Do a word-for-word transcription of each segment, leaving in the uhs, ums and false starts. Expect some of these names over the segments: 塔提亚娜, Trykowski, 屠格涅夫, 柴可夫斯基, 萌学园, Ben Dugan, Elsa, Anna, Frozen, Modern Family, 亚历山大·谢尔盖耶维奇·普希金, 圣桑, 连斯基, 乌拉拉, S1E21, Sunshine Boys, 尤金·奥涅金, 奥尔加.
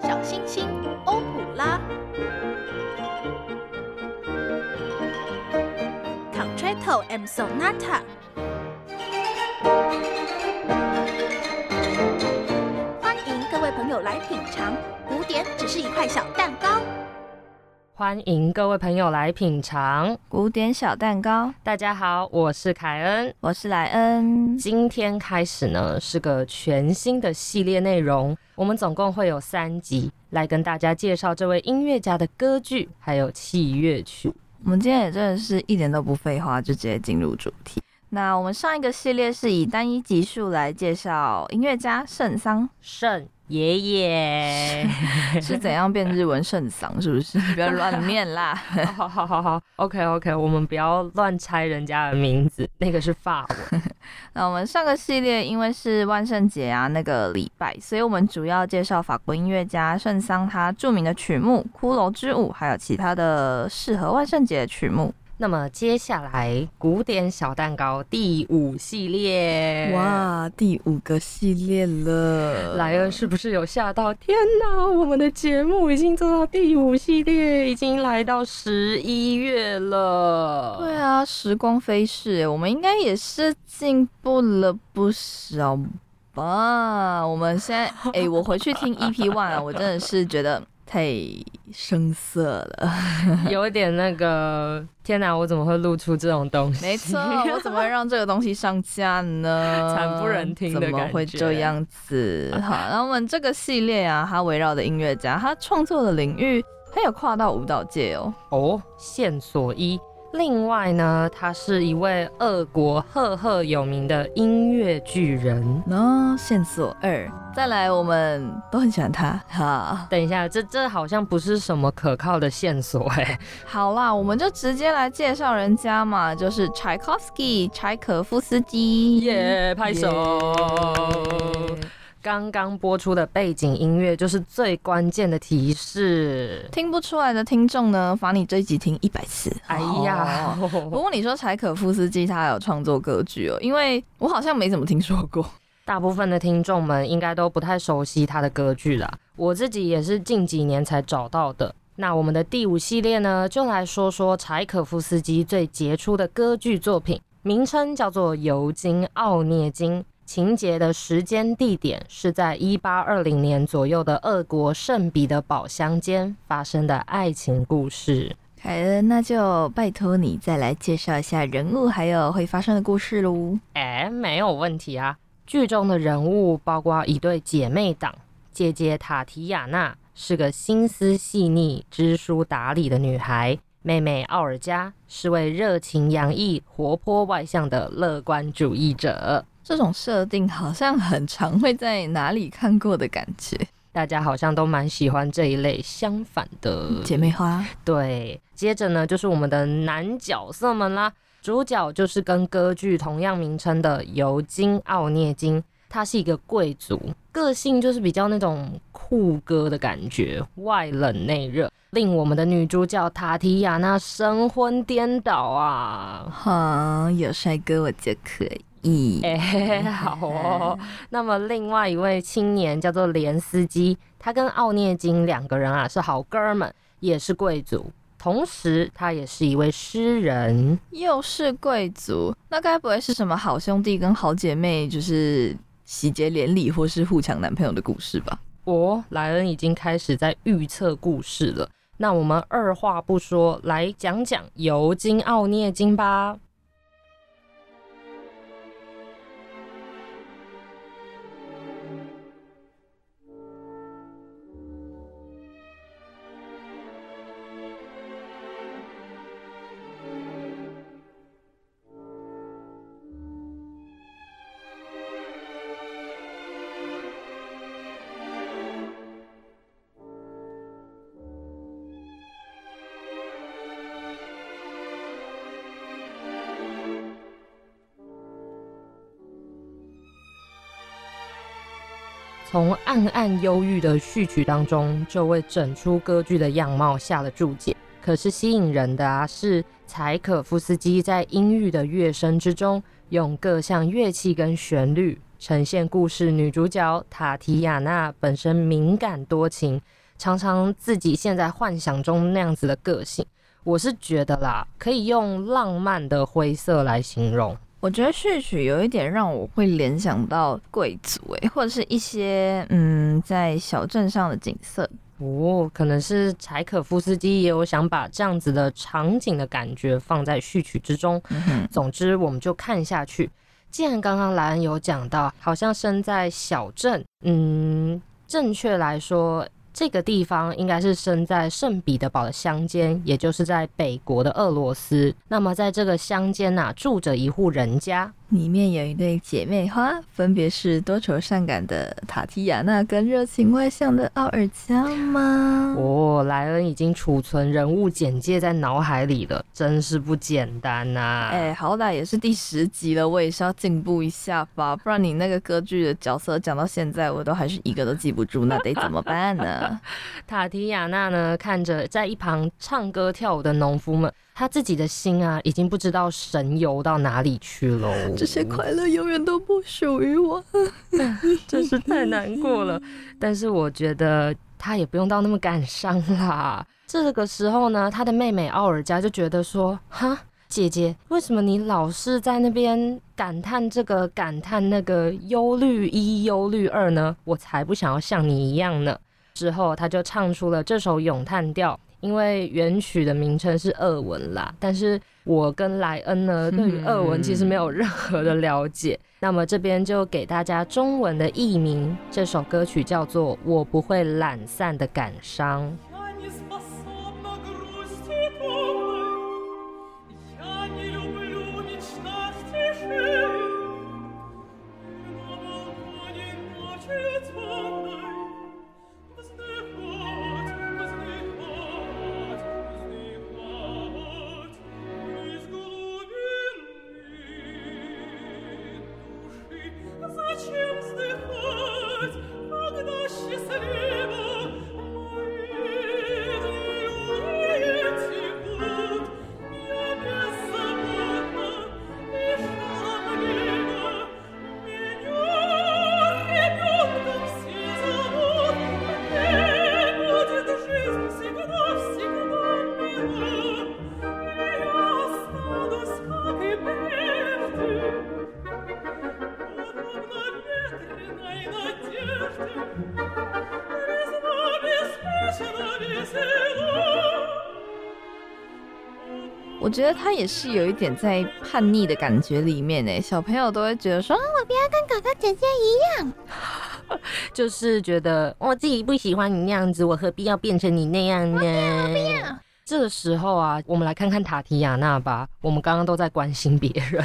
小星星欧普拉 ，Concerto and Sonata。 朋友来品尝，古典只是一块小蛋糕。欢迎各位朋友来品尝古典小蛋糕。大家好，我是凯恩，我是莱恩。今天开始呢，是个全新的系列内容，我们总共会有三集来跟大家介绍这位音乐家的歌剧，还有器乐曲。我们今天也真的是一点都不废话，就直接进入主题。那我们上一个系列是以单一集数来介绍音乐家圣桑圣。 爷爷是怎样变日文圣桑？是不是？不要乱念啦！好好好好 ，OK OK， 我们不要乱猜人家的名字，那个是法文。那我们上个系列因为是万圣节啊那个礼拜，所以我们主要介绍法国音乐家圣桑他著名的曲目《骷髅之舞》，还有其他的适合万圣节的曲目。 那么接下来，古典小蛋糕第五系列，哇，第五个系列了。莱恩是不是有吓到？天哪，我们的节目已经做到第五系列，已经来到十一月了。对啊，时光飞逝，我们应该也是进步了不少吧？我们现在，哎、欸，我回去听 E P 一 啊，我真的是觉得。 太生涩了，有点那个天哪！我怎么会录出这种东西？没错，我怎么会让这个东西上架呢？惨不忍听的感觉，怎么会这样子？好，那我们这个系列啊，它围绕的音乐家，他创作的领域，他有跨到舞蹈界哦。哦，线索一。 另外呢，他是一位俄国赫赫有名的音乐巨人。哦，线索二，再来，我们都很喜欢他。哈，等一下，这这好像不是什么可靠的线索哎、欸。好啦，我们就直接来介绍人家嘛，就是 Trykowski 柴可夫斯基。耶， yeah, 拍手。Yeah. 刚刚播出的背景音乐就是最关键的提示，听不出来的听众呢，罚你这一集听一百次。哎呀，哦、不过你说柴可夫斯基他有创作歌剧哦，因为我好像没怎么听说过。大部分的听众们应该都不太熟悉他的歌剧啦，我自己也是近几年才找到的。那我们的第五系列呢，就来说说柴可夫斯基最杰出的歌剧作品，名称叫做《尤金·奥涅金》。 情节的时间地点是在一八二零年左右的俄国圣彼得堡乡间发生的爱情故事。凯恩，那就拜托你再来介绍一下人物还有会发生的故事喽。哎，没有问题啊。剧中的人物包括一对姐妹档，姐姐塔提亚娜是个心思细腻、知书达理的女孩，妹妹奥尔加是位热情洋溢、活泼外向的乐观主义者。 这种设定好像很常会在哪里看过的感觉，大家好像都蛮喜欢这一类相反的姐妹花。对，接着呢就是我们的男角色们啦，主角就是跟歌剧同样名称的尤金·奥涅金，他是一个贵族，个性就是比较那种酷哥的感觉，外冷内热，令我们的女主角塔提亚娜神魂颠倒啊！哈，有帅哥我就可以。 哎、欸，好哦。那么另外一位青年叫做连斯基，他跟奥涅金两个人啊是好哥们，也是贵族，同时他也是一位诗人，又是贵族，那该不会是什么好兄弟跟好姐妹就是喜结连理或是互抢男朋友的故事吧？哦，莱恩已经开始在预测故事了。那我们二话不说来讲讲尤金·奥涅金吧。 从暗暗忧郁的序曲当中，就为整出歌剧的样貌下了注解。可是吸引人的啊，是柴可夫斯基在阴郁的乐声之中，用各项乐器跟旋律呈现故事女主角塔提亚娜本身敏感多情，常常自己现在幻想中那样子的个性，我是觉得啦，可以用浪漫的灰色来形容。我觉得序曲有一点让我会联想到贵族、欸、或者是一些嗯在小镇上的景色哦，可能是柴可夫斯基也有想把这样子的场景的感觉放在序曲之中、嗯、总之我们就看下去。既然刚刚莱恩有讲到好像身在小镇，嗯，正确来说这个地方应该是身在圣彼得堡的乡间，也就是在北国的俄罗斯。那么在这个乡间啊，住着一户人家，里面有一对姐妹花，分别是多愁善感的塔提亚娜跟热情外向的奥尔加吗？哦，莱恩已经储存人物简介在脑海里了，真是不简单啊。哎、欸，好歹也是第十集了，我也是要进步一下吧，不然你那个歌剧的角色讲到现在我都还是一个都记不住，那得怎么办呢？塔提亚娜呢，看着在一旁唱歌跳舞的农夫们，她自己的心啊，已经不知道神游到哪里去了。这些快乐永远都不属于我，真是太难过了。但是我觉得她也不用到那么感伤啦。这个时候呢，她的妹妹奥尔加就觉得说，哈，姐姐，为什么你老是在那边感叹这个感叹那个忧虑一忧虑二呢？我才不想要像你一样呢。之后他就唱出了这首咏叹调，因为原曲的名称是俄文啦，但是我跟莱恩呢对于俄文其实没有任何的了解、嗯、那么这边就给大家中文的译名，这首歌曲叫做《我不会懒散的感伤》。我觉得他也是有一点在叛逆的感觉里面耶，小朋友都会觉得说、哦、我不要跟哥哥姐姐一样就是觉得我自己不喜欢你那样子，我何必要变成你那样呢？我不要，我不要。这个时候啊，我们来看看塔提亚娜吧。我们刚刚都在关心别人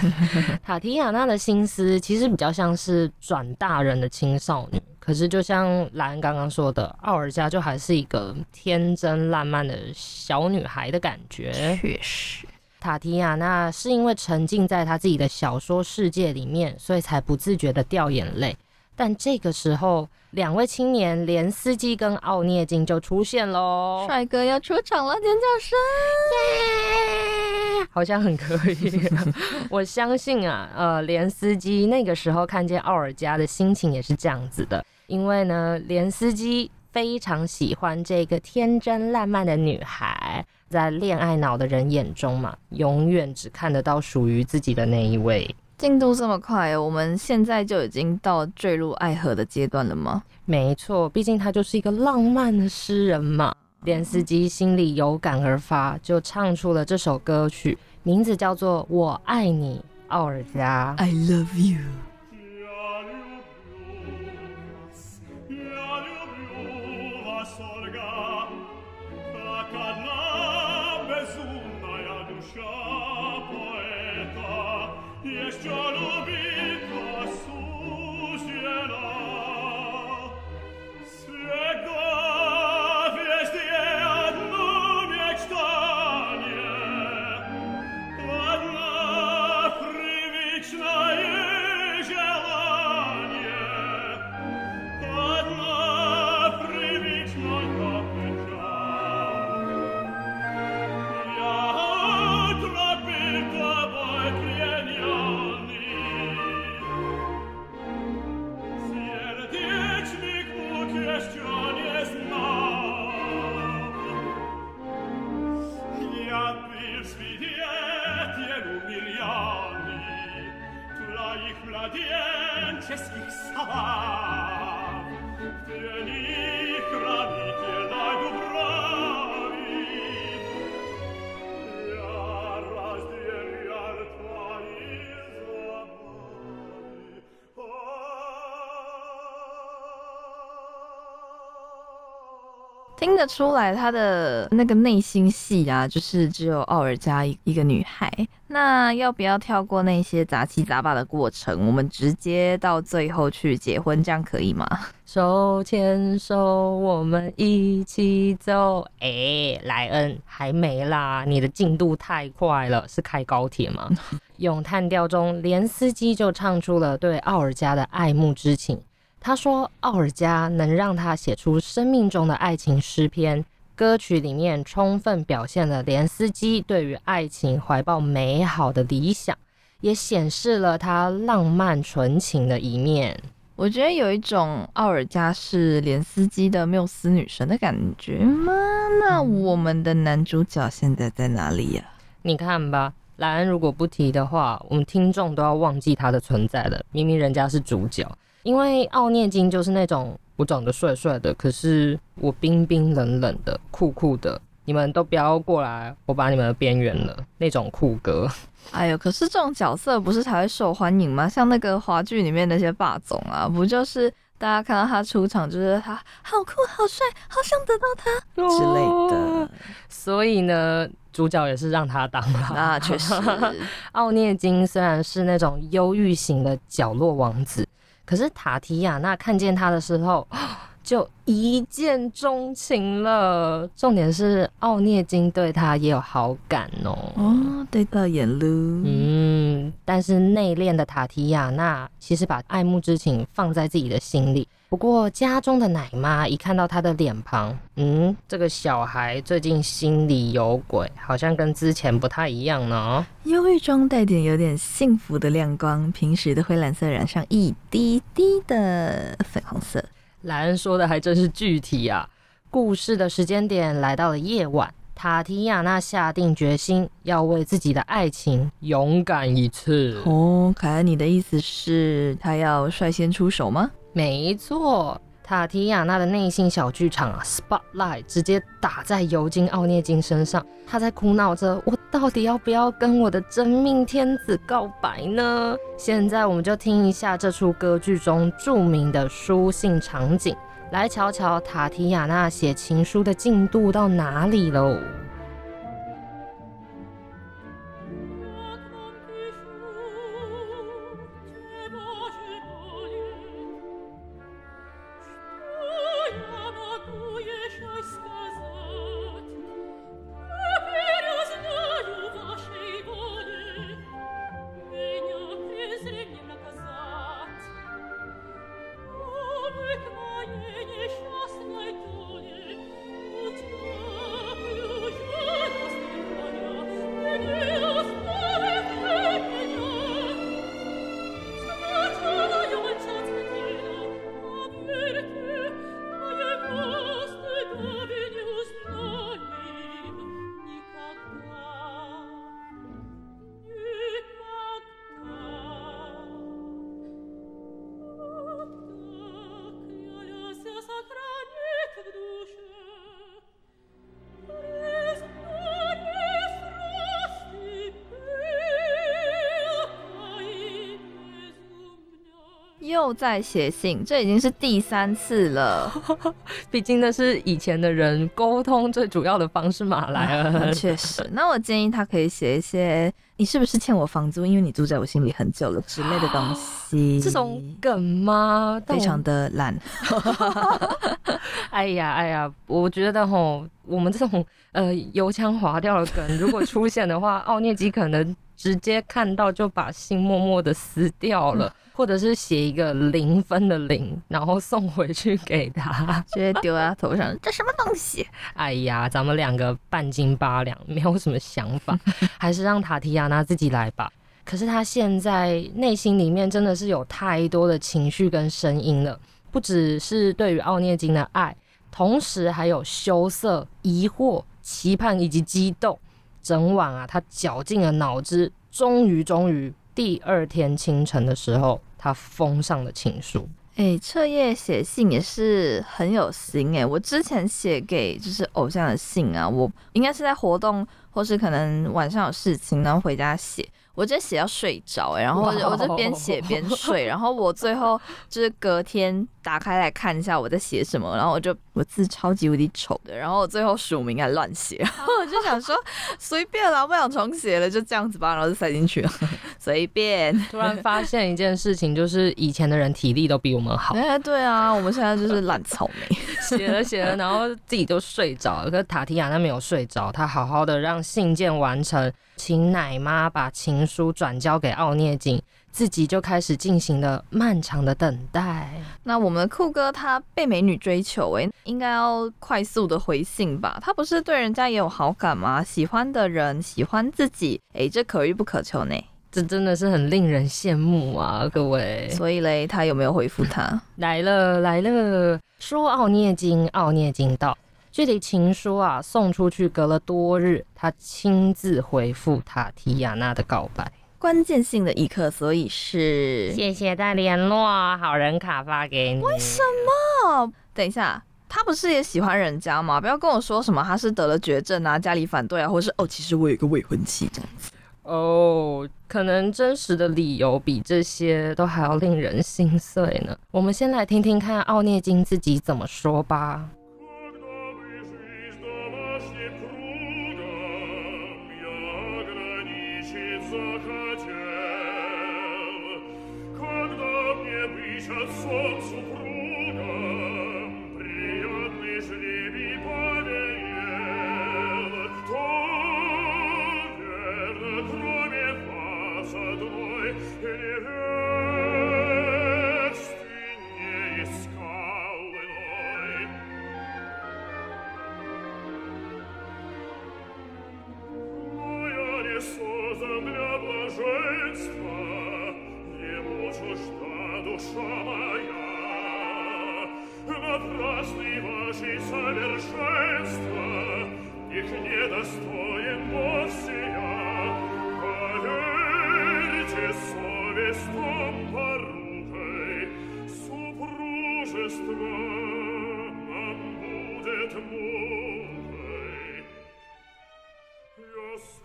塔提亚娜的心思其实比较像是转大人的青少女，可是就像莱恩刚刚说的，奥尔加就还是一个天真烂漫的小女孩的感觉。确实，塔提亚娜是因为沉浸在她自己的小说世界里面，所以才不自觉的掉眼泪。但这个时候，两位青年连司机跟奥涅金就出现咯，帅哥要出场了，尖叫声、yeah! 好像很可以我相信啊，呃，连司机那个时候看见奥尔加的心情也是这样子的，因为呢，连司机非常喜欢这个天真烂漫的女孩，在恋爱脑的人眼中嘛，永远只看得到属于自己的那一位。进度这么快，我们现在就已经到坠入爱河的阶段了吗？没错，毕竟他就是一个浪漫的诗人嘛。连司机心里有感而发，就唱出了这首歌曲，名字叫做《我爱你》，奥尔加。 I love you。 Jeszcze lubita suziela swego wieździe jedno miecztanie Ładna, prywiczna jej zielanie Ładna, prywiczna ta pęczała Ja odrobię tobą pieniądze 听得出来他的那个内心戏啊，就是只有奥尔加一个女孩。那要不要跳过那些杂七杂八的过程，我们直接到最后去结婚，这样可以吗？手牵手我们一起走。哎、欸，莱恩还没啦，你的进度太快了，是开高铁吗？咏叹调中连司机就唱出了对奥尔加的爱慕之情。他说奥尔加能让他写出生命中的爱情诗篇，歌曲里面充分表现了连斯基对于爱情怀抱美好的理想，也显示了他浪漫纯情的一面。我觉得有一种奥尔加是连斯基的缪斯女神的感觉吗？那我们的男主角现在在哪里呀、啊？你看吧，莱恩如果不提的话，我们听众都要忘记他的存在了，明明人家是主角。因为奥涅金就是那种我长得帅帅的，可是我冰冰冷冷的酷酷的，你们都不要过来，我把你们的边缘了，那种酷哥。哎呦，可是这种角色不是才会受欢迎吗？像那个华剧里面那些霸总啊，不就是大家看到他出场就是他好酷好帅好想得到他、哦、之类的。所以呢主角也是让他当了。那确实奥涅金虽然是那种忧郁型的角落王子，可是塔提亚娜看见他的时候就一见钟情了，重点是奥涅金对他也有好感哦。哦，对到眼了。嗯，但是内敛的塔提亚娜其实把爱慕之情放在自己的心里，不过家中的奶妈一看到他的脸庞，嗯，这个小孩最近心里有鬼，好像跟之前不太一样呢。忧郁中带点有点幸福的亮光，平时的灰蓝色染上一滴滴的粉红色。莱恩说的还真是具体啊。故事的时间点来到了夜晚，塔提亚娜下定决心要为自己的爱情勇敢一次。哦，凯恩，你的意思是她要率先出手吗？没错，塔提亚娜的内心小剧场啊 Spotlight 直接打在尤金奥涅金身上，她在哭闹着，我到底要不要跟我的真命天子告白呢？现在我们就听一下这出歌剧中著名的书信场景，来瞧瞧塔提亚娜写情书的进度到哪里喽。又在写信，这已经是第三次了。毕竟那是以前的人沟通最主要的方式嘛，莱恩。确实，那我建议他可以写一些你是不是欠我房租，因为你住在我心里很久了之类的东西。这种梗吗？非常的烂。哎呀哎呀，我觉得吼，我们这种呃油腔滑调的梗，如果出现的话，奥涅基可能直接看到就把心默默的撕掉了，或者是写一个零分的零，然后送回去给他，直接丢在他头上。这什么东西？哎呀，咱们两个半斤八两，没有什么想法，还是让塔提亚娜自己来吧。可是他现在内心里面真的是有太多的情绪跟声音了，不只是对于奥涅金的爱，同时还有羞涩、疑惑、期盼以及激动。整晚啊，他绞尽了脑汁，终于终于第二天清晨的时候，他封上的情书。哎、欸，彻夜写信也是很有心哎、欸！我之前写给就是偶像的信啊，我应该是在活动或是可能晚上有事情，然后回家写，我直接写到睡着哎、欸，然后我就边写边睡，然后我最后就是隔天打开来看一下我在写什么，然后我就我字超级无敌丑的，然后我最后署名还乱写，然后我就想说随便啦，不想重写了，就这样子吧，然后就塞进去了。随便，突然发现一件事情，就是以前的人体力都比我们好。哎，对啊，我们现在就是烂草莓，写了写了，然后自己就睡着了。可是塔提亚那没有睡着，他好好的让信件完成，请奶妈把情书转交给奥涅金，自己就开始进行了漫长的等待。那我们酷哥他被美女追求、欸，哎，应该要快速的回信吧？他不是对人家也有好感吗？喜欢的人喜欢自己，哎、欸，这可遇不可求呢。这真的是很令人羡慕啊，各位。所以嘞，他有没有回复他？来了来了，说奥涅金，奥涅金到。距离情书啊送出去隔了多日，他亲自回复塔提亚娜的告白。关键性的一刻，所以是谢谢再联络，好人卡发给你。为什么？等一下，他不是也喜欢人家吗？不要跟我说什么他是得了绝症啊，家里反对啊，或是哦，其实我有一个未婚妻这样子。哦、oh, 可能真实的理由比这些都还要令人心碎呢。我们先来听听看奥涅金自己怎么说吧。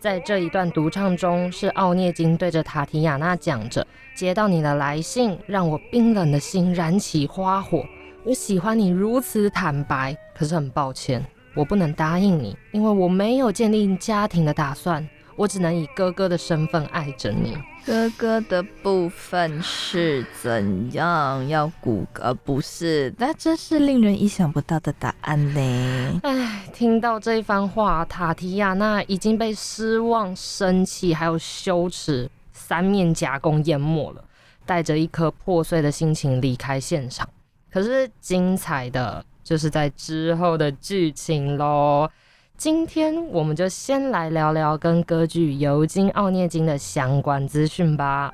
在这一段独唱中，是奥涅金对着塔提亚娜讲着：接到你的来信，让我冰冷的心燃起花火。我喜欢你如此坦白，可是很抱歉，我不能答应你，因为我没有建立家庭的打算，我只能以哥哥的身份爱着你。哥哥的部分是怎样？要骨骼？不是，那真是令人意想不到的答案呢。唉，听到这一番话，塔提亚娜已经被失望、生气还有羞耻三面夹攻淹没了，带着一颗破碎的心情离开现场。可是精彩的就是在之后的剧情咯。今天我们就先来聊聊跟歌剧《尤金·奥涅金》的相关资讯吧。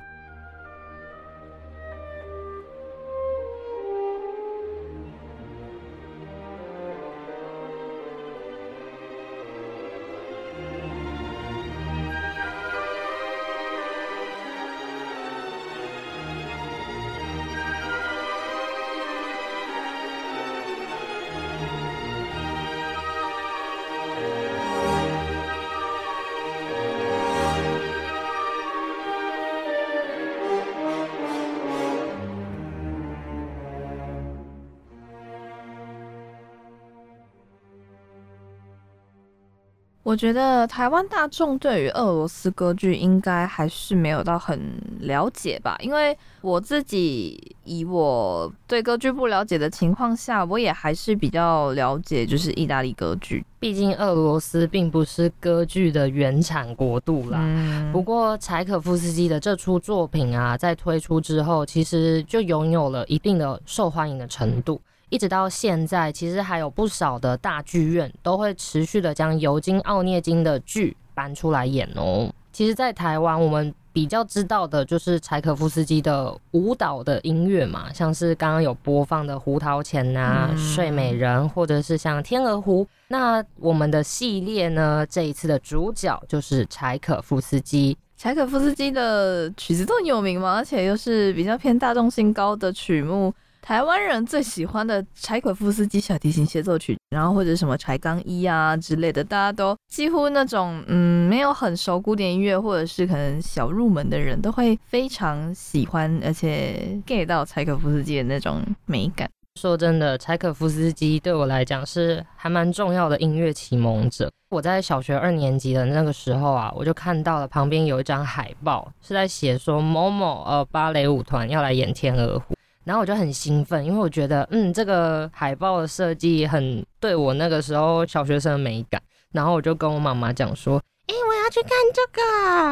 我觉得台湾大众对于俄罗斯歌剧应该还是没有到很了解吧，因为我自己以我对歌剧不了解的情况下，我也还是比较了解就是意大利歌剧，毕竟俄罗斯并不是歌剧的原产国度啦、嗯、不过柴可夫斯基的这出作品啊，在推出之后其实就拥有了一定的受欢迎的程度，一直到现在，其实还有不少的大剧院都会持续的将尤金·奥涅金的剧搬出来演哦。其实在台湾我们比较知道的就是柴可夫斯基的舞蹈的音乐嘛，像是刚刚有播放的《胡桃钳》啊、嗯、睡美人，或者是像《天鹅湖》。那我们的系列呢，这一次的主角就是柴可夫斯基。柴可夫斯基的曲子都很有名嘛，而且又是比较偏大众性高的曲目，台湾人最喜欢的柴可夫斯基小提琴协奏曲，然后或者什么柴钢一啊之类的，大家都几乎那种嗯没有很熟古典音乐或者是可能小入门的人都会非常喜欢，而且 get 到柴可夫斯基的那种美感。说真的，柴可夫斯基对我来讲是还蛮重要的音乐启蒙者。我在小学二年级的那个时候啊，我就看到了旁边有一张海报，是在写说某某呃芭蕾舞团要来演天鹅湖，然后我就很兴奋，因为我觉得嗯这个海报的设计很对我那个时候小学生的美感，然后我就跟我妈妈讲说哎、欸，我要去看这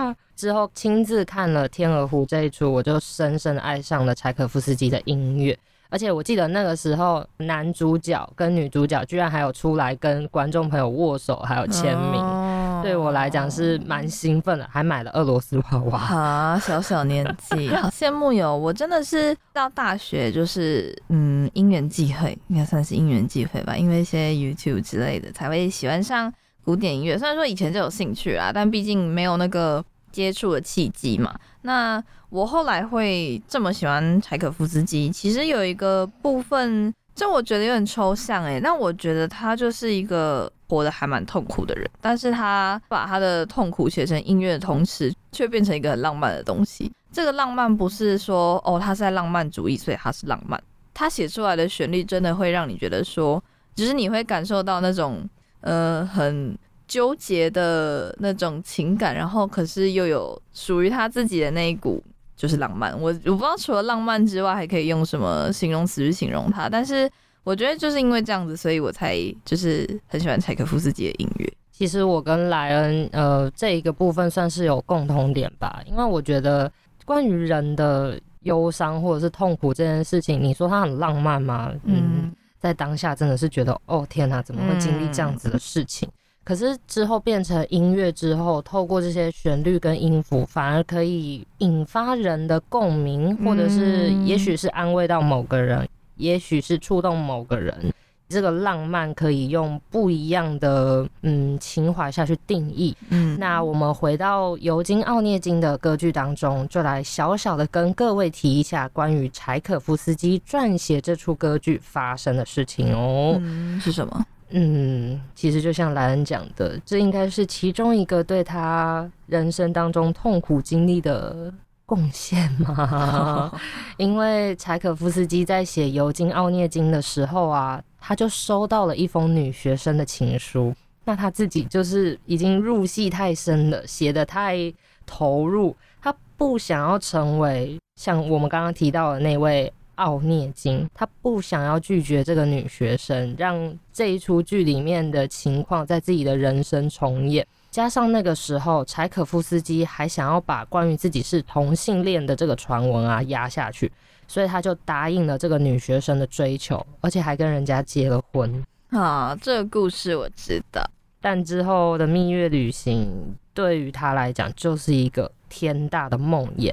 个，之后亲自看了天鹅湖这一出，我就深深爱上了柴可夫斯基的音乐。而且我记得那个时候男主角跟女主角居然还有出来跟观众朋友握手还有签名、哦、对我来讲是蛮兴奋的，还买了俄罗斯娃娃啊，小小年纪好羡慕哟。我真的是到大学就是嗯因缘际会，应该算是因缘际会吧，因为一些 YouTube 之类的才会喜欢上古典音乐，虽然说以前就有兴趣啦，但毕竟没有那个接触的契机嘛。那我后来会这么喜欢柴可夫斯基，其实有一个部分这我觉得有点抽象耶，但我觉得他就是一个活得还蛮痛苦的人，但是他把他的痛苦写成音乐的同时却变成一个很浪漫的东西。这个浪漫不是说哦他是在浪漫主义所以他是浪漫，他写出来的旋律真的会让你觉得说只是你会感受到那种呃很纠结的那种情感，然后可是又有属于他自己的那一股就是浪漫。我我不知道除了浪漫之外还可以用什么形容词去形容他，但是我觉得就是因为这样子，所以我才就是很喜欢柴可夫斯基的音乐。其实我跟莱恩呃这一个部分算是有共同点吧，因为我觉得关于人的忧伤或者是痛苦这件事情，你说他很浪漫吗？ 嗯, 嗯在当下真的是觉得哦天哪，怎么会经历这样子的事情、嗯可是之后变成音乐之后，透过这些旋律跟音符反而可以引发人的共鸣，或者是也许是安慰到某个人、嗯、也许是触动某个人，这个浪漫可以用不一样的嗯情怀下去定义、嗯、那我们回到尤金·奥涅金的歌剧当中，就来小小的跟各位提一下关于柴可夫斯基撰写这出歌剧发生的事情哦、嗯、是什么？嗯，其实就像莱恩讲的，这应该是其中一个对他人生当中痛苦经历的贡献嘛。因为柴可夫斯基在写《尤金·奥涅金》的时候啊，他就收到了一封女学生的情书，那他自己就是已经入戏太深了，写得太投入，他不想要成为像我们刚刚提到的那位奥涅金，他不想要拒绝这个女学生，让这一出剧里面的情况在自己的人生重演。加上那个时候柴可夫斯基还想要把关于自己是同性恋的这个传闻啊压下去，所以他就答应了这个女学生的追求，而且还跟人家结了婚啊。这个故事我知道，但之后的蜜月旅行对于他来讲就是一个天大的梦魇，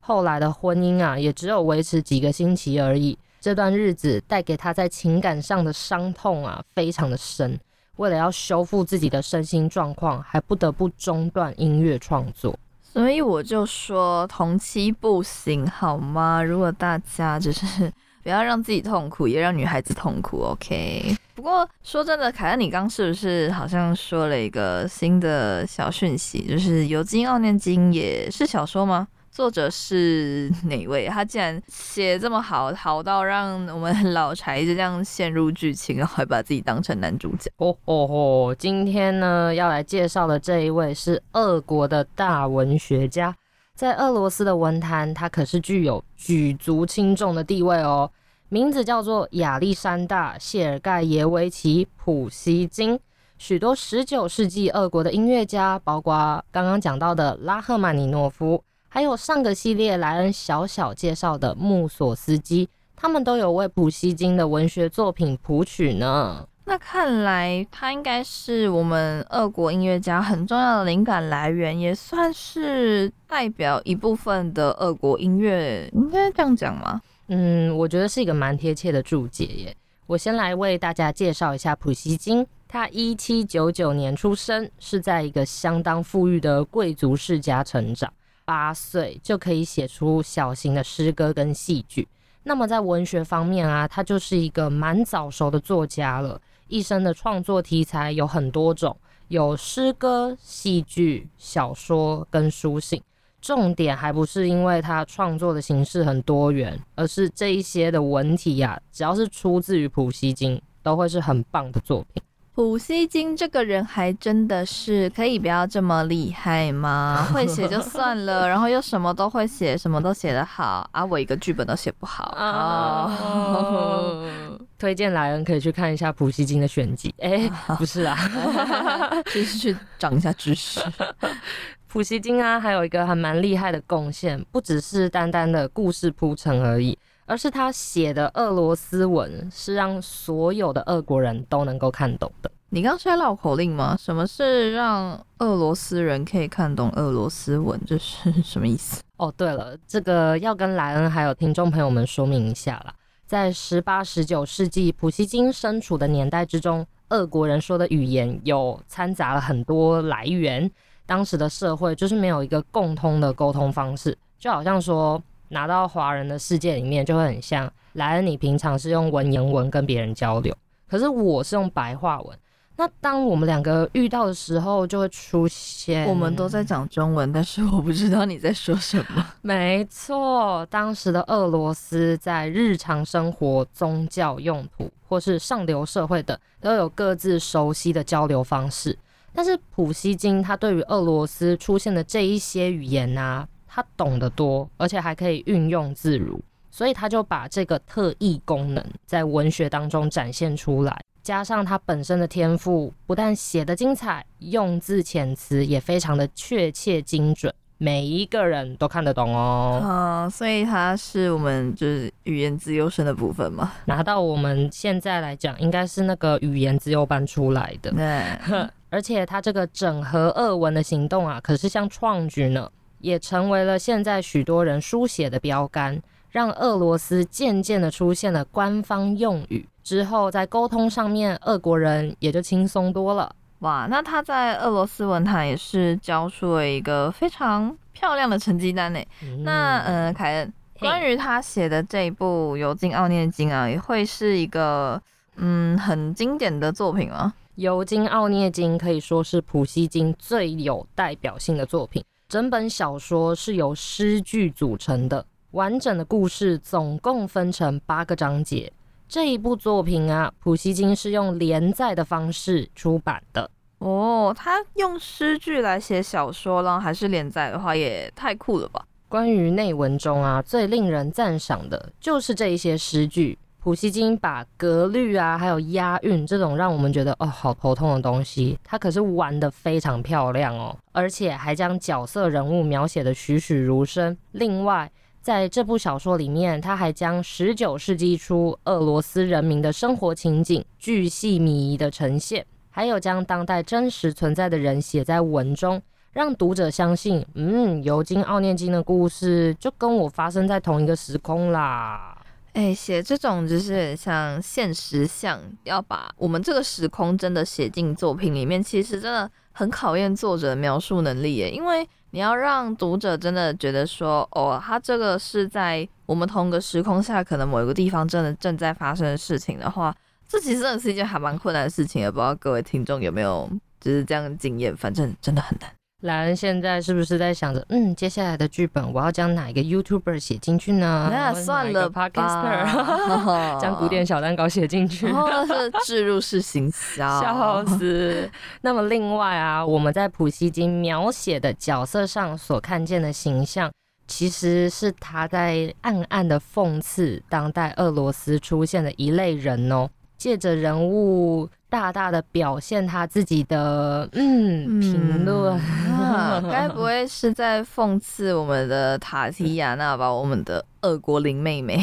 后来的婚姻啊也只有维持几个星期而已。这段日子带给他在情感上的伤痛啊非常的深，为了要修复自己的身心状况，还不得不中断音乐创作。所以我就说同妻不行好吗？如果大家就是不要让自己痛苦，也让女孩子痛苦 OK。 不过说真的，凯恩你刚是不是好像说了一个新的小讯息，就是尤金·奥涅金也是小说吗？作者是哪位？他竟然写这么好，好到让我们老柴就这样陷入剧情，然后还把自己当成男主角。哦哦哦！今天呢要来介绍的这一位是俄国的大文学家，在俄罗斯的文坛他可是具有举足轻重的地位哦。名字叫做亚历山大·谢尔盖耶维奇·普希金。许多十九世纪俄国的音乐家，包括刚刚讲到的拉赫曼尼诺夫，还有上个系列莱恩小小介绍的穆索斯基，他们都有为普希金的文学作品谱曲呢。那看来他应该是我们俄国音乐家很重要的灵感来源，也算是代表一部分的俄国音乐，应该这样讲吗？嗯，我觉得是一个蛮贴切的注解耶。我先来为大家介绍一下普希金，他一七九九年出生，是在一个相当富裕的贵族世家成长。八岁就可以写出小型的诗歌跟戏剧。那么在文学方面啊，他就是一个蛮早熟的作家了，一生的创作题材有很多种，有诗歌、戏剧、小说跟书信。重点还不是因为他创作的形式很多元，而是这一些的文体啊，只要是出自于普希金，都会是很棒的作品。普希金这个人还真的是可以不要这么厉害吗？会写就算了，然后又什么都会写，什么都写得好啊！我一个剧本都写不好啊！ Oh. Oh. 推荐莱恩可以去看一下普希金的选集，哎、欸，不是啦，就是去长一下知识。普希金啊，还有一个还蛮厉害的贡献，不只是单单的故事铺陈而已。而是他写的俄罗斯文是让所有的俄国人都能够看懂的。你刚刚是在绕口令吗？什么是让俄罗斯人可以看懂俄罗斯文？这是什么意思？哦，对了，这个要跟莱恩还有听众朋友们说明一下啦。在十八、十九世纪普希金身处的年代之中，俄国人说的语言有掺杂了很多来源。当时的社会就是没有一个共通的沟通方式，就好像说。拿到华人的世界里面就会很像莱恩，你平常是用文言文跟别人交流，可是我是用白话文，那当我们两个遇到的时候就会出现我们都在讲中文，但是我不知道你在说什么。没错，当时的俄罗斯在日常生活、宗教用途或是上流社会等都有各自熟悉的交流方式，但是普希金他对于俄罗斯出现的这一些语言啊，他懂得多，而且还可以运用自如，所以他就把这个特异功能在文学当中展现出来。加上他本身的天赋，不但写得精彩，用字遣词也非常的确切精准，每一个人都看得懂哦。啊，所以他是我们就是语言资优生的部分嘛。拿到我们现在来讲，应该是那个语言资优班出来的。对，而且他这个整合俄文的行动啊，可是像创举呢。也成为了现在许多人书写的标杆，让俄罗斯渐渐的出现了官方用语，之后在沟通上面俄国人也就轻松多了。哇，那他在俄罗斯文坛也是交出了一个非常漂亮的成绩单耶、嗯、那呃，凯恩，关于他写的这一部《尤金奥涅金》啊，也会是一个嗯很经典的作品吗？《尤金奥涅金》可以说是普希金最有代表性的作品，整本小说是由诗句组成的，完整的故事总共分成八个章节。这一部作品啊，普希金是用连载的方式出版的。哦，他用诗句来写小说，然后还是连载的话，也太酷了吧！关于内文中啊，最令人赞赏的就是这一些诗句。普希金把格律啊，还有押韵这种让我们觉得哦好头痛的东西，他可是玩得非常漂亮哦，而且还将角色人物描写得栩栩如生。另外，在这部小说里面，他还将十九世纪初俄罗斯人民的生活情景巨细靡遗的呈现，还有将当代真实存在的人写在文中，让读者相信，嗯，尤金奥涅金的故事就跟我发生在同一个时空啦。哎，写这种就是很像现实像，要把我们这个时空真的写进作品里面，其实真的很考验作者的描述能力耶。因为你要让读者真的觉得说，哦，他这个是在我们同个时空下，可能某一个地方真的正在发生的事情的话，这其实真的是一件还蛮困难的事情，也不知道各位听众有没有就是这样的经验，反正真的很难。莱恩现在是不是在想着，嗯，接下来的剧本我要将哪一个 YouTuber 写进去呢？那算了吧，将古典小蛋糕写进去，那是置入式行销，笑死。那么另外啊，我们在普希金描写的角色上所看见的形象，其实是他在暗暗的讽刺当代俄罗斯出现的一类人哦，借着人物。大大的表现他自己的嗯评论，该、啊、不会是在讽刺我们的塔提亚娜吧？我们的俄国林妹妹，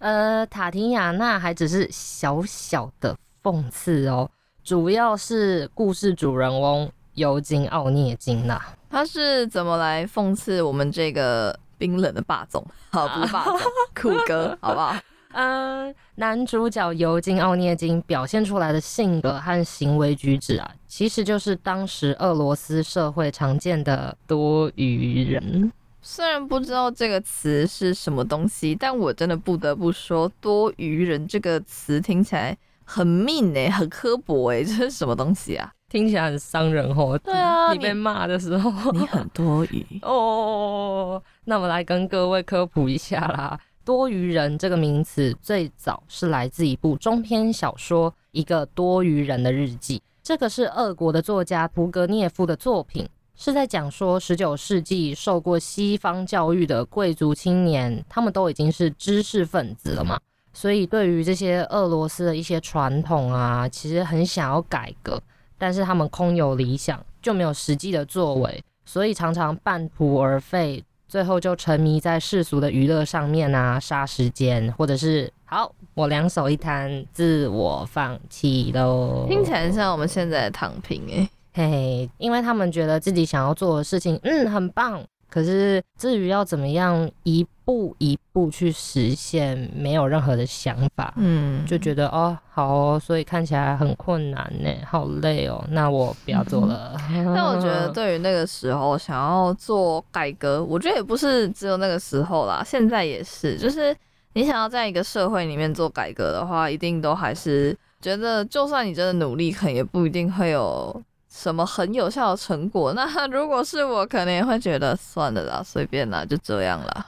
呃，塔提亚娜还只是小小的讽刺哦，主要是故事主人翁尤金奥涅金呐、啊，他是怎么来讽刺我们这个冰冷的霸总？好，不是霸总，酷哥，好不好？嗯，男主角尤金·奥涅金表现出来的性格和行为举止啊，其实就是当时俄罗斯社会常见的多余人。虽然不知道这个词是什么东西，但我真的不得不说，多余人这个词听起来很mean耶，很刻薄耶，这是什么东西啊？听起来很伤人哦。对啊， 你, 你被骂的时候你很多余哦。那我来跟各位科普一下啦，多余人这个名词最早是来自一部中篇小说《一个多余人的日记》，这个是俄国的作家屠格涅夫的作品，是在讲说十九世纪受过西方教育的贵族青年，他们都已经是知识分子了嘛，所以对于这些俄罗斯的一些传统啊，其实很想要改革，但是他们空有理想就没有实际的作为，所以常常半途而废，最后就沉迷在世俗的娱乐上面啊，杀时间，或者是好我两手一摊自我放弃咯。听起来像我们现在的躺平耶。嘿嘿，因为他们觉得自己想要做的事情嗯很棒，可是至于要怎么样一步一步去实现没有任何的想法，嗯，就觉得哦好哦，所以看起来很困难耶，好累哦，那我不要做了。但我觉得对于那个时候想要做改革，我觉得也不是只有那个时候啦，现在也是，就是你想要在一个社会里面做改革的话，一定都还是觉得就算你真的努力，可能也不一定会有什么很有效的成果。那如果是我，可能也会觉得算了啦，随便啦，就这样啦。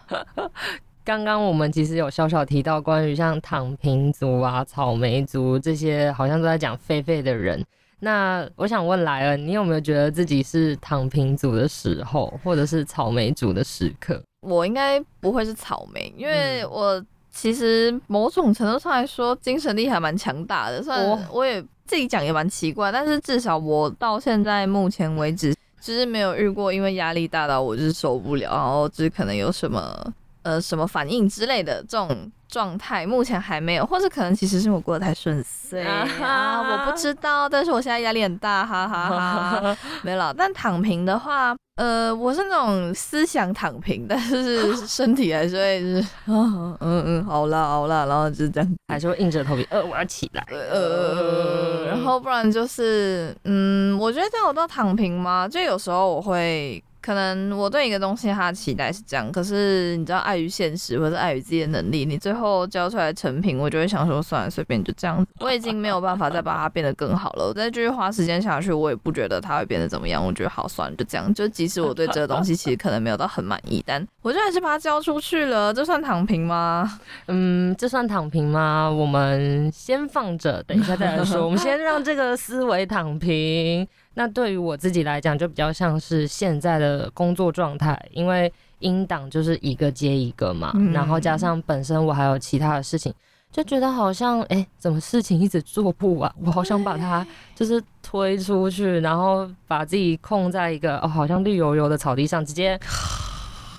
刚刚我们其实有小小提到关于像躺平族啊、草莓族这些好像都在讲废废的人，那我想问莱恩，你有没有觉得自己是躺平族的时候，或者是草莓族的时刻？我应该不会是草莓，因为我其实某种程度上来说精神力还蛮强大的，虽然我也自己讲也蛮奇怪，但是至少我到现在目前为止就是没有遇过因为压力大到我就是受不了，然后就是可能有什么呃什么反应之类的这种状态，目前还没有，或是可能其实是我过得太顺遂啊，啊我不知道，但是我现在压力很大，哈哈 哈, 哈没了。但躺平的话呃我是那种思想躺平，但是身体还是会就是嗯嗯好啦好啦，然后就这样还是会硬着头皮呃我要起来呃然后不然就是嗯我觉得这样我都躺平吗，就有时候我会可能我对一个东西它的期待是这样，可是你知道碍于现实或者碍于自己的能力，你最后交出来的成品我就会想说算了随便就这样子，我已经没有办法再把它变得更好了，我再继续花时间下去我也不觉得它会变得怎么样，我觉得好算了就这样，就即使我对这个东西其实可能没有到很满意，但我就还是把它交出去了，这算躺平吗？嗯，这算躺平吗？我们先放着等一下再来说我们先让这个思维躺平。那对于我自己来讲就比较像是现在的工作状态，因为音档就是一个接一个嘛、嗯、然后加上本身我还有其他的事情，就觉得好像哎，怎么事情一直做不完，我好想把它就是推出去，然后把自己控在一个哦，好像绿油油的草地上直接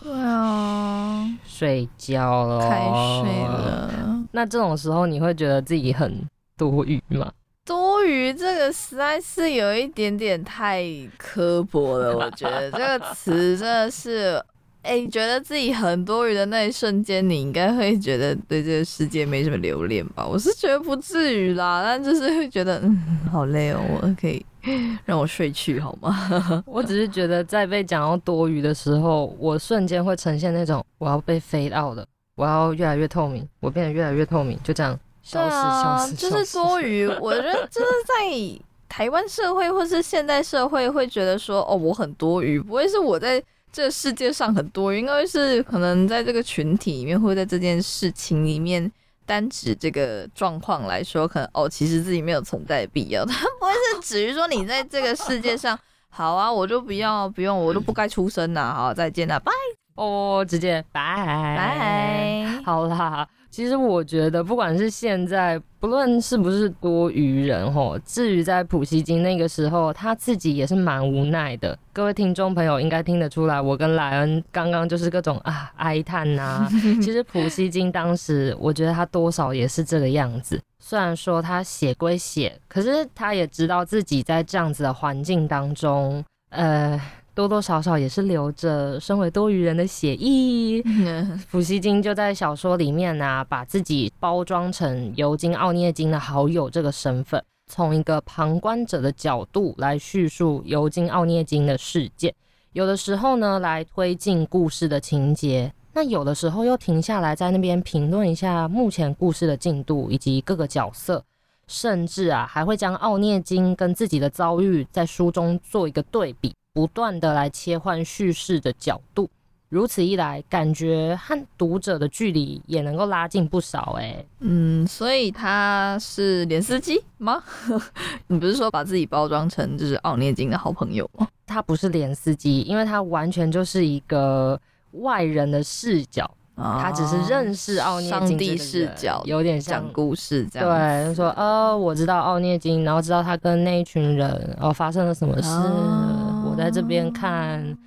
对啊睡觉了，开睡了。那这种时候你会觉得自己很多余吗？多余这个实在是有一点点太刻薄了，我觉得这个词真的是哎、欸，觉得自己很多余的那一瞬间你应该会觉得对这个世界没什么留恋吧，我是觉得不至于啦，但就是会觉得嗯，好累哦，我可以让我睡去好吗？我只是觉得在被讲到多余的时候，我瞬间会呈现那种我要被fade out了，我要越来越透明，我变得越来越透明，就这样对啊，就是多余。我觉得就是在台湾社会或是现代社会会觉得说，哦，我很多余，不会是我在这世界上很多余，应该是可能在这个群体里面，或者在这件事情里面，单指这个状况来说，可能哦，其实自己没有存在的必要，它不会是指于说你在这个世界上，好啊，我就不要，不用，我都不该出生呐、啊，好，再见啦，拜哦，直接拜拜，好啦。其实我觉得不管是现在不论是不是多余人吼，至于在普希金那个时候他自己也是蛮无奈的，各位听众朋友应该听得出来我跟莱恩刚刚就是各种啊哀叹啊其实普希金当时我觉得他多少也是这个样子，虽然说他写归写，可是他也知道自己在这样子的环境当中呃多多少少也是留着身为多余人的血意。普希金就在小说里面啊，把自己包装成尤金·奥涅金的好友这个身份，从一个旁观者的角度来叙述尤金·奥涅金的事件，有的时候呢来推进故事的情节，那有的时候又停下来在那边评论一下目前故事的进度以及各个角色，甚至啊还会将奥涅金跟自己的遭遇在书中做一个对比，不断的来切换叙事的角度。如此一来，感觉和读者的距离也能够拉近不少欸。嗯，所以他是连斯基吗？你不是说把自己包装成就是奥涅金的好朋友吗？他不是连斯基，因为他完全就是一个外人的视角，啊、他只是认识奥涅金，上帝视角，有点像讲故事这样。对，说呃，我知道奥涅金，然后知道他跟那一群人哦发生了什么事，啊、我在这边看。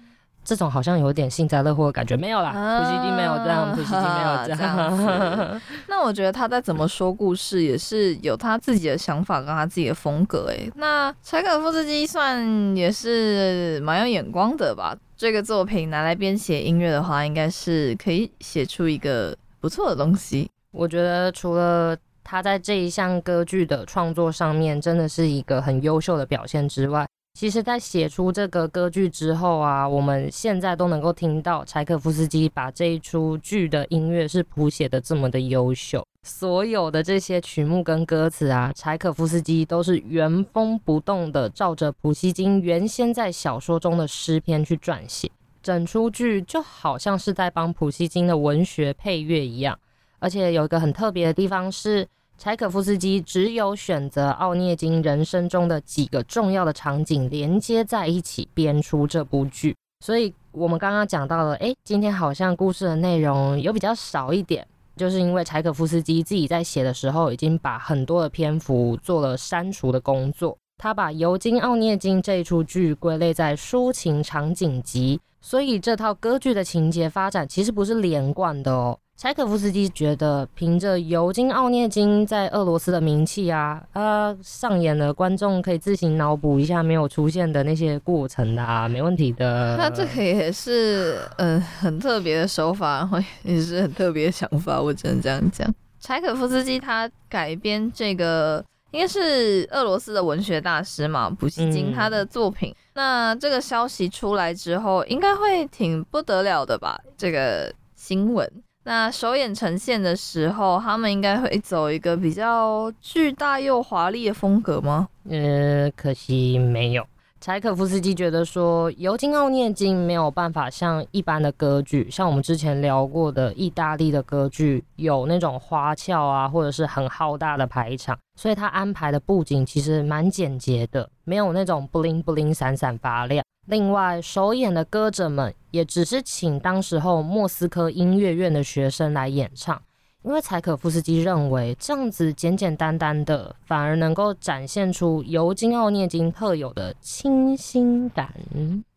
这种好像有点幸灾乐祸的感觉，没有啦，普希金没有这样，普希金没有这样。啊、那我觉得他在怎么说故事，也是有他自己的想法跟他自己的风格、欸。那柴可夫斯基算也是蛮有眼光的吧？这个作品拿来编写音乐的话，应该是可以写出一个不错的东西。我觉得除了他在这一项歌剧的创作上面，真的是一个很优秀的表现之外，其实在写出这个歌剧之后啊，我们现在都能够听到柴可夫斯基把这一出剧的音乐是谱写的这么的优秀，所有的这些曲目跟歌词啊，柴可夫斯基都是原封不动的照着普希金原先在小说中的诗篇去撰写，整出剧就好像是在帮普希金的文学配乐一样。而且有一个很特别的地方是，柴可夫斯基只有选择奥涅金人生中的几个重要的场景连接在一起编出这部剧，所以我们刚刚讲到了，诶，今天好像故事的内容有比较少一点，就是因为柴可夫斯基自己在写的时候已经把很多的篇幅做了删除的工作，他把《尤金·奥涅金》这一出剧归类在抒情场景集，所以这套歌剧的情节发展其实不是连贯的哦。柴可夫斯基觉得凭着尤金·奥涅金在俄罗斯的名气啊，呃，上演了观众可以自行脑补一下没有出现的那些过程啊，没问题的。那这个也是嗯、呃、很特别的手法，也是很特别的想法，我只能这样讲。柴可夫斯基他改编这个应该是俄罗斯的文学大师嘛，普希金他的作品、嗯、那这个消息出来之后应该会挺不得了的吧，这个新闻。那首演呈现的时候，他们应该会走一个比较巨大又华丽的风格吗？呃，可惜没有。柴可夫斯基觉得说，《尤金·奥涅金》没有办法像一般的歌剧，像我们之前聊过的意大利的歌剧，有那种花俏啊，或者是很浩大的排场，所以他安排的布景其实蛮简洁的，没有那种 bling bling 闪闪发亮。另外，首演的歌者们也只是请当时候莫斯科音乐院的学生来演唱，因为柴可夫斯基认为这样子简简单单的反而能够展现出尤金·奥涅金特有的清新感。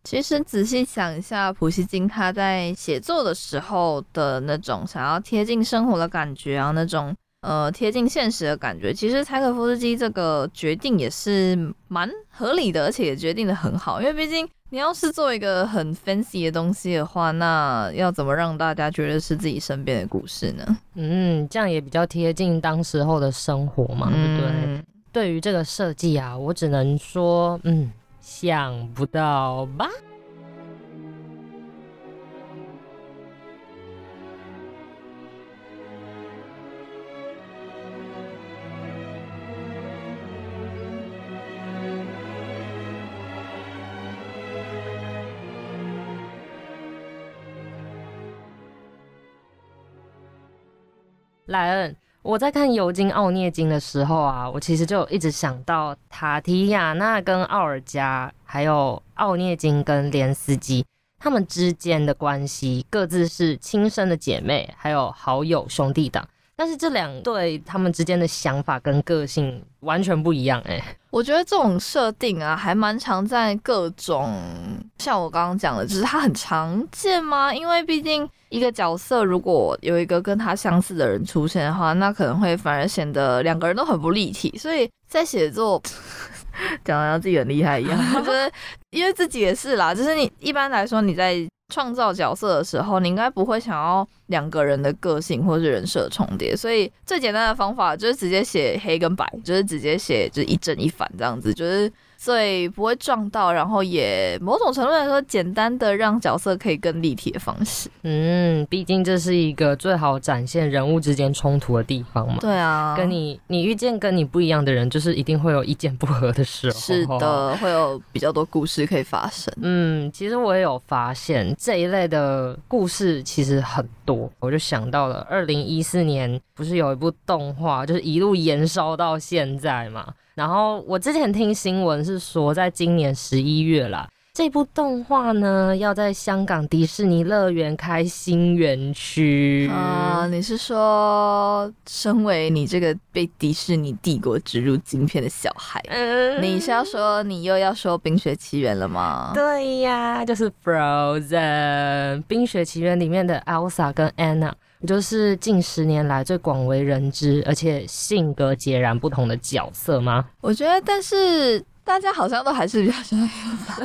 其实仔细想一下，普希金他在写作的时候的那种想要贴近生活的感觉啊，那种呃，贴近现实的感觉，其实柴可夫斯基这个决定也是蛮合理的，而且也决定的很好，因为毕竟你要是做一个很 fancy 的东西的话，那要怎么让大家觉得是自己身边的故事呢？嗯，这样也比较贴近当时候的生活嘛，对不对？嗯、对于这个设计啊，我只能说，嗯，想不到吧。莱恩，我在看《尤金·奥涅金》的时候啊，我其实就一直想到塔提亚娜跟奥尔加，还有奥涅金跟连斯基，他们之间的关系各自是亲生的姐妹，还有好友兄弟党。但是这两对他们之间的想法跟个性完全不一样欸。我觉得这种设定啊，还蛮常在各种像我刚刚讲的，就是它很常见嘛。因为毕竟一个角色如果有一个跟他相似的人出现的话，那可能会反而显得两个人都很不立体。所以在写作讲得像自己很厉害一样，就是因为自己也是啦，就是你一般来说你在创造角色的时候，你应该不会想要两个人的个性或是人设重叠，所以最简单的方法就是直接写黑跟白，就是直接写就是一正一反这样子，就是所以不会撞到，然后也某种程度来说简单的让角色可以更立体的方式。嗯，毕竟这是一个最好展现人物之间冲突的地方嘛。对啊，跟你你遇见跟你不一样的人，就是一定会有意见不合的时候。是的，会有比较多故事可以发生。嗯，其实我也有发现这一类的故事其实很多，我就想到了二零一四年不是有一部动画就是一路延烧到现在嘛，然后我之前听新闻是说在今年十一月啦，这部动画呢要在香港迪士尼乐园开新园区啊。你是说身为你这个被迪士尼帝国植入晶片的小孩、嗯、你是要说你又要说冰雪奇缘了吗？对呀，就是 Frozen 冰雪奇缘里面的 Elsa 跟 Anna， 就是近十年来最广为人知而且性格截然不同的角色吗？我觉得但是大家好像都还是比较喜欢 Elsa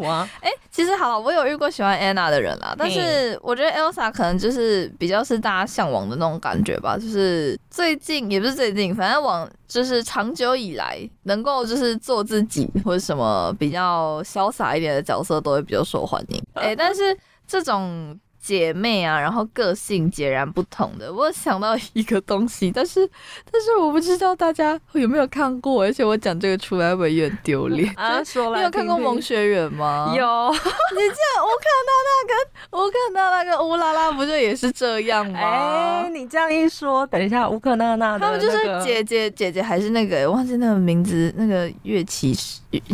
哇、欸、其实好了，我有遇过喜欢 Anna 的人啦，但是我觉得 Elsa 可能就是比较是大家向往的那种感觉吧，就是最近也不是最近，反正往就是长久以来能够就是做自己或者什么比较潇洒一点的角色都会比较受欢迎、欸、但是这种姐妹啊，然后个性截然不同的，我想到一个东西，但是但是我不知道大家有没有看过，而且我讲这个出来会有点丢脸啊。说来你有看过《萌学园》吗？有。你这样，我看到那个，我看到那个乌拉拉不就也是这样吗？哎、欸，你这样一说，等一下乌克娜娜的、那個、他们就是姐姐姐姐还是那个，我忘记那个名字，那个乐器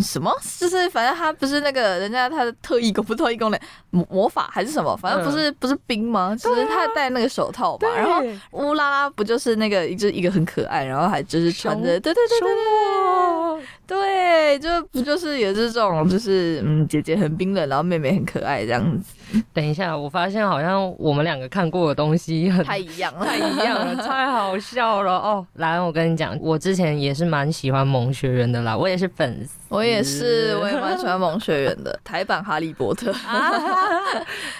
什么，就是反正他不是那个人家他的特异功不特异功能魔法还是什么，反正不是、嗯。是不是冰吗？就是他戴那个手套嘛，然后乌拉拉不就是那个就是一个很可爱，然后还就是穿着对对对对对对，就不就是也是这种，就是嗯，姐姐很冰冷，然后妹妹很可爱这样子。等一下，我发现好像我们两个看过的东西很太一样了，太一样了，太好笑了哦！来，我跟你讲，我之前也是蛮喜欢《萌学园》的啦，我也是粉丝，我也是，我也蛮喜欢《萌学园》的台版《哈利波特》啊，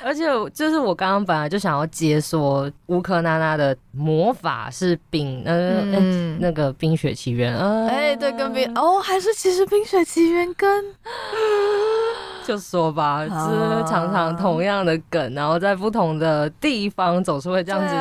而且就。就是我刚刚本来就想要解锁乌克娜娜的魔法是冰，呃，嗯欸、那个《冰雪奇缘》啊，哎、欸，对，跟冰哦，还是其实《冰雪奇缘》跟就说吧，就是常常同样的梗，然后在不同的地方总是会这样子循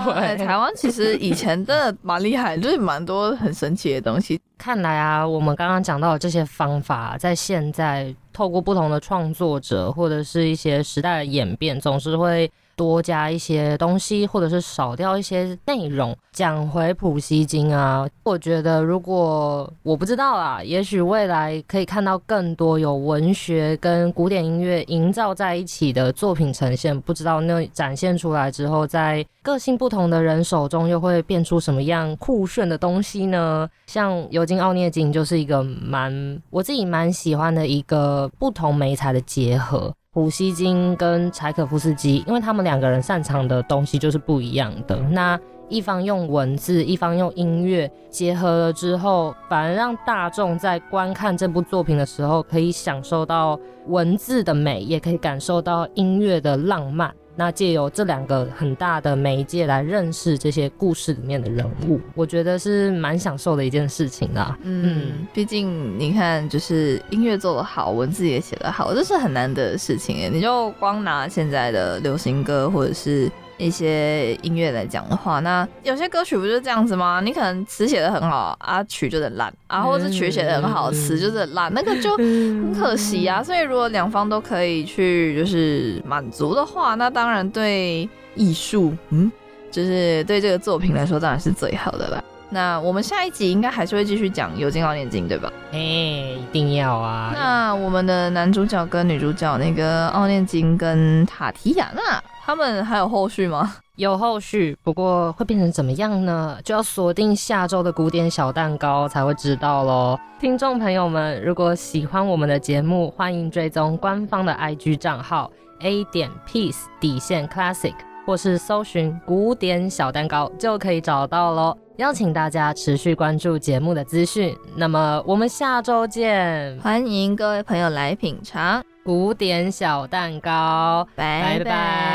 环、啊。台湾其实以前真的蛮厉害，就是蛮多很神奇的东西。看来啊，我们刚刚讲到的这些方法，在现在。透过不同的创作者或者是一些时代的演变，总是会多加一些东西或者是少掉一些内容。讲回普希金啊，我觉得如果我不知道啦，也许未来可以看到更多有文学跟古典音乐营造在一起的作品呈现，不知道那展现出来之后在个性不同的人手中又会变出什么样酷炫的东西呢？像尤金奥涅金就是一个蛮我自己蛮喜欢的一个不同媒材的结合，普希金跟柴可夫斯基，因为他们两个人擅长的东西就是不一样的，那一方用文字一方用音乐结合了之后，反而让大众在观看这部作品的时候可以享受到文字的美，也可以感受到音乐的浪漫，那藉由这两个很大的媒介来认识这些故事里面的人物，我觉得是蛮享受的一件事情啦。嗯，毕竟你看，就是音乐做得好，文字也写得好，这是很难得的事情耶。你就光拿现在的流行歌或者是一些音乐来讲的话，那有些歌曲不就是这样子吗？你可能词写得很好啊，曲就很烂啊，或者曲写得很好，词就是很烂，那个就很可惜啊。所以如果两方都可以去就是满足的话，那当然对艺术，嗯，就是对这个作品来说当然是最好的啦。那我们下一集应该还是会继续讲尤金奥涅金对吧？哎、欸，一定要啊。那我们的男主角跟女主角那个奥涅金跟塔提亚娜，他们还有后续吗？有后续，不过会变成怎么样呢？就要锁定下周的古典小蛋糕才会知道咯。听众朋友们，如果喜欢我们的节目，欢迎追踪官方的 I G 账号 A.Peace 底线 Classic 或是搜寻古典小蛋糕就可以找到咯。邀请大家持续关注节目的资讯，那么我们下周见，欢迎各位朋友来品尝古典小蛋糕，拜拜。